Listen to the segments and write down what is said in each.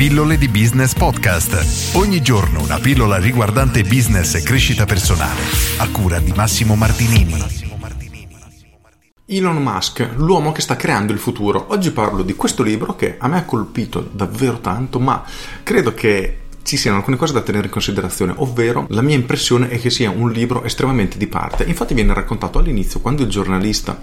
Pillole di Business Podcast. Ogni giorno una pillola riguardante business e crescita personale, a cura di Massimo Martinini. Elon Musk, l'uomo che sta creando il futuro. Oggi parlo di questo libro che a me ha colpito davvero tanto, ma credo che ci siano alcune cose da tenere in considerazione, ovvero la mia impressione è che sia un libro estremamente di parte. Infatti viene raccontato all'inizio quando il giornalista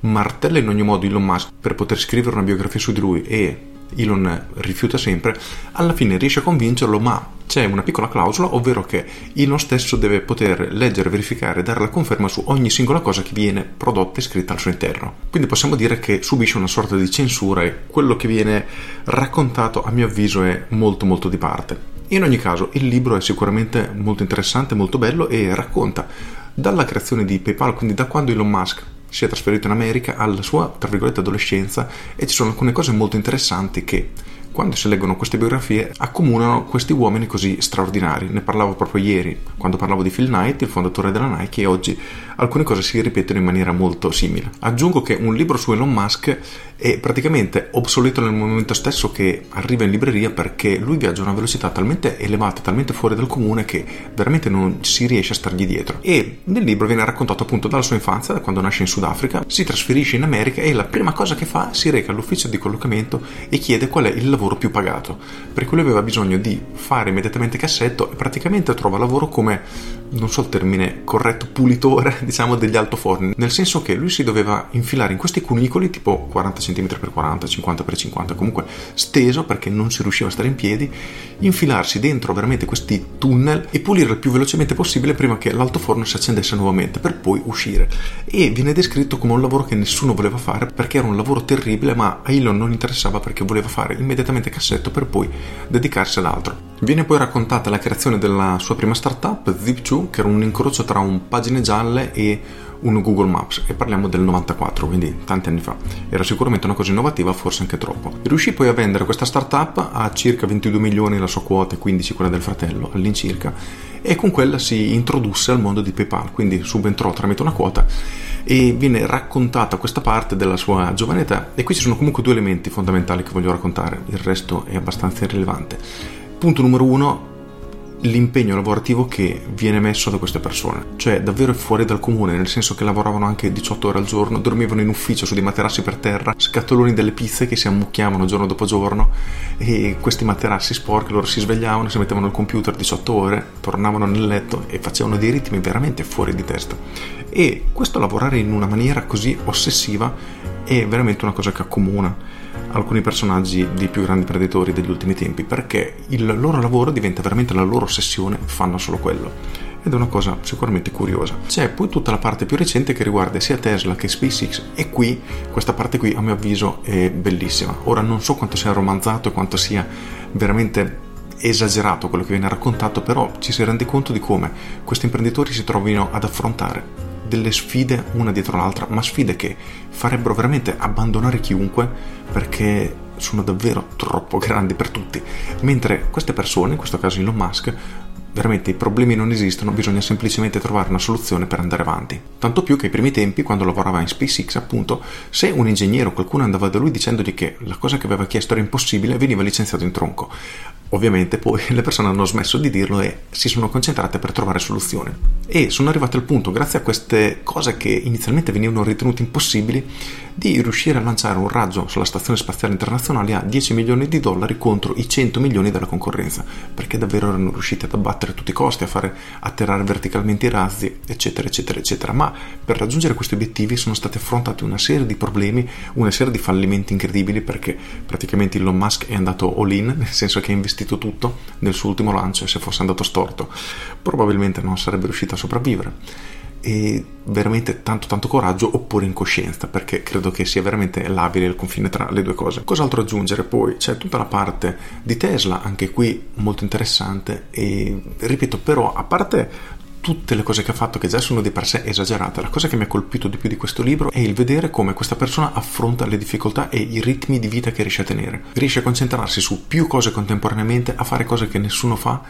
martella in ogni modo Elon Musk per poter scrivere una biografia su di lui e Elon rifiuta sempre, alla fine riesce a convincerlo, ma c'è una piccola clausola, ovvero che Elon stesso deve poter leggere, verificare e dare la conferma su ogni singola cosa che viene prodotta e scritta al suo interno. Quindi possiamo dire che subisce una sorta di censura e quello che viene raccontato a mio avviso è molto molto di parte. In ogni caso il libro è sicuramente molto interessante, molto bello e racconta dalla creazione di PayPal, quindi da quando Elon Musk si è trasferito in America alla sua, tra virgolette, adolescenza, e ci sono alcune cose molto interessanti che, quando si leggono queste biografie, accomunano questi uomini così straordinari. Ne parlavo proprio ieri, quando parlavo di Phil Knight, il fondatore della Nike, e oggi alcune cose si ripetono in maniera molto simile. Aggiungo che un libro su Elon Musk è praticamente obsoleto nel momento stesso che arriva in libreria, perché lui viaggia a una velocità talmente elevata, talmente fuori dal comune, che veramente non si riesce a stargli dietro. E nel libro viene raccontato appunto dalla sua infanzia, da quando nasce in Sudafrica, si trasferisce in America e la prima cosa che fa si reca all'ufficio di collocamento e chiede qual è il lavoro più pagato, per cui lui aveva bisogno di fare immediatamente cassetto e praticamente trova lavoro come, non so il termine corretto, pulitore, diciamo, degli altoforni, nel senso che lui si doveva infilare in questi cunicoli tipo 40 cm x 40, 50 x 50, comunque steso perché non si riusciva a stare in piedi, infilarsi dentro veramente questi tunnel e pulire il più velocemente possibile prima che l'altoforno si accendesse nuovamente, per poi uscire. E viene descritto come un lavoro che nessuno voleva fare perché era un lavoro terribile, ma a Elon non interessava perché voleva fare immediatamente cassetto per poi dedicarsi all'altro. Viene poi raccontata la creazione della sua prima startup, Zip2, che era un incrocio tra un Pagine Gialle e un Google Maps, e parliamo del 94, quindi tanti anni fa. Era sicuramente una cosa innovativa, forse anche troppo. Riuscì poi a vendere questa startup a circa 22 milioni la sua quota e 15 quella del fratello all'incirca, e con quella si introdusse al mondo di PayPal, quindi subentrò tramite una quota. E viene raccontata questa parte della sua giovane età, e qui ci sono comunque due elementi fondamentali che voglio raccontare, il resto è abbastanza irrilevante. Punto numero 1, l'impegno lavorativo che viene messo da queste persone, cioè davvero fuori dal comune, nel senso che lavoravano anche 18 ore al giorno, dormivano in ufficio su dei materassi per terra, scatoloni delle pizze che si ammucchiavano giorno dopo giorno, e questi materassi sporchi, loro si svegliavano, si mettevano al computer 18 ore, tornavano nel letto e facevano dei ritmi veramente fuori di testa. E questo lavorare in una maniera così ossessiva è veramente una cosa che accomuna alcuni personaggi dei più grandi predatori degli ultimi tempi, perché il loro lavoro diventa veramente la loro ossessione, fanno solo quello, ed è una cosa sicuramente curiosa. C'è poi tutta la parte più recente che riguarda sia Tesla che SpaceX, e qui questa parte qui a mio avviso è bellissima. Ora non so quanto sia romanzato e quanto sia veramente esagerato quello che viene raccontato, però ci si rende conto di come questi imprenditori si trovino ad affrontare delle sfide una dietro l'altra, ma sfide che farebbero veramente abbandonare chiunque, perché sono davvero troppo grandi per tutti, mentre queste persone, in questo caso Elon Musk, veramente i problemi non esistono, bisogna semplicemente trovare una soluzione per andare avanti. Tanto più che ai primi tempi, quando lavorava in SpaceX appunto, se un ingegnere o qualcuno andava da lui dicendogli che la cosa che aveva chiesto era impossibile, veniva licenziato in tronco. Ovviamente poi le persone hanno smesso di dirlo e si sono concentrate per trovare soluzioni, e sono arrivate al punto, grazie a queste cose che inizialmente venivano ritenute impossibili, di riuscire a lanciare un raggio sulla stazione spaziale internazionale a 10 milioni di dollari contro i 100 milioni della concorrenza, perché davvero erano riusciti ad abbattere a tutti i costi, a fare atterrare verticalmente i razzi, eccetera eccetera eccetera. Ma per raggiungere questi obiettivi sono stati affrontati una serie di problemi, una serie di fallimenti incredibili, perché praticamente Elon Musk è andato all in, nel senso che ha investito tutto nel suo ultimo lancio, e se fosse andato storto probabilmente non sarebbe riuscito a sopravvivere. E veramente tanto coraggio, oppure incoscienza, perché credo che sia veramente labile il confine tra le due cose. Cos'altro aggiungere? Poi c'è tutta la parte di Tesla, anche qui molto interessante, e ripeto, però a parte tutte le cose che ha fatto, che già sono di per sé esagerate, la cosa che mi ha colpito di più di questo libro è il vedere come questa persona affronta le difficoltà e i ritmi di vita che riesce a tenere. Riesce a concentrarsi su più cose contemporaneamente, a fare cose che nessuno fa,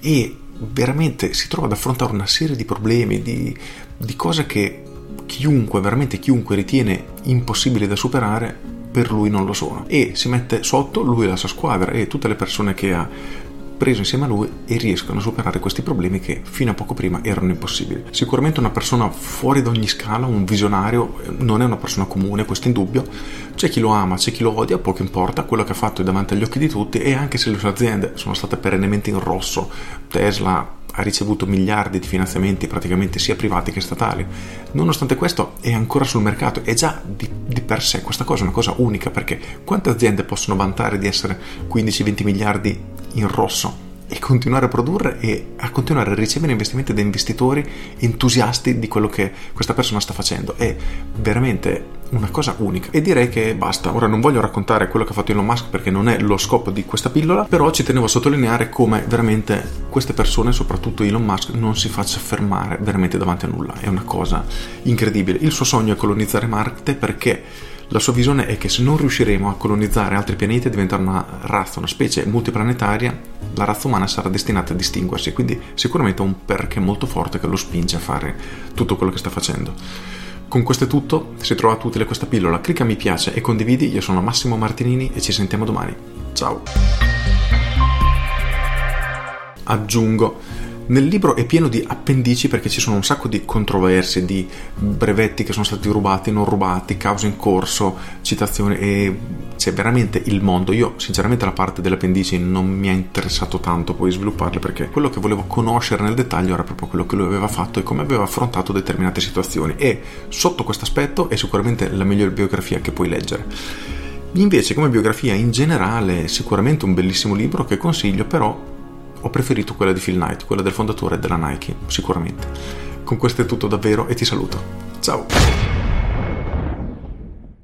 e veramente si trova ad affrontare una serie di problemi, di cose che chiunque, veramente chiunque, ritiene impossibili da superare, per lui non lo sono, e si mette sotto lui e la sua squadra e tutte le persone che ha preso insieme a lui e riescono a superare questi problemi che fino a poco prima erano impossibili. Sicuramente una persona fuori da ogni scala, un visionario, non è una persona comune, questo è indubbio. C'è chi lo ama, c'è chi lo odia, poco importa, quello che ha fatto è davanti agli occhi di tutti, e anche se le sue aziende sono state perennemente in rosso, Tesla ha ricevuto miliardi di finanziamenti praticamente sia privati che statali, nonostante questo è ancora sul mercato. È già di per sé questa cosa è una cosa unica, perché quante aziende possono vantare di essere 15-20 miliardi in rosso e continuare a produrre e a continuare a ricevere investimenti da investitori entusiasti di quello che questa persona sta facendo? È veramente una cosa unica, e direi che basta. Ora non voglio raccontare quello che ha fatto Elon Musk perché non è lo scopo di questa pillola, però ci tenevo a sottolineare come veramente queste persone, soprattutto Elon Musk, non si faccia fermare veramente davanti a nulla. È una cosa incredibile. Il suo sogno è colonizzare Marte, perché la sua visione è che se non riusciremo a colonizzare altri pianeti e diventare una razza, una specie multiplanetaria, la razza umana sarà destinata a distinguersi. Quindi sicuramente è un perché molto forte che lo spinge a fare tutto quello che sta facendo. Con questo è tutto. Se hai trovato utile questa pillola, clicca mi piace e condividi. Io sono Massimo Martinini e ci sentiamo domani. Ciao. Aggiungo, nel libro è pieno di appendici perché ci sono un sacco di controversie, di brevetti che sono stati rubati, non rubati, cause in corso, citazioni, e c'è veramente il mondo. Io sinceramente la parte delle appendici non mi ha interessato tanto poi svilupparle, perché quello che volevo conoscere nel dettaglio era proprio quello che lui aveva fatto e come aveva affrontato determinate situazioni, e sotto questo aspetto è sicuramente la migliore biografia che puoi leggere. Invece come biografia in generale sicuramente un bellissimo libro che consiglio, però ho preferito quella di Phil Knight, quella del fondatore della Nike, sicuramente. Con questo è tutto davvero e ti saluto. Ciao!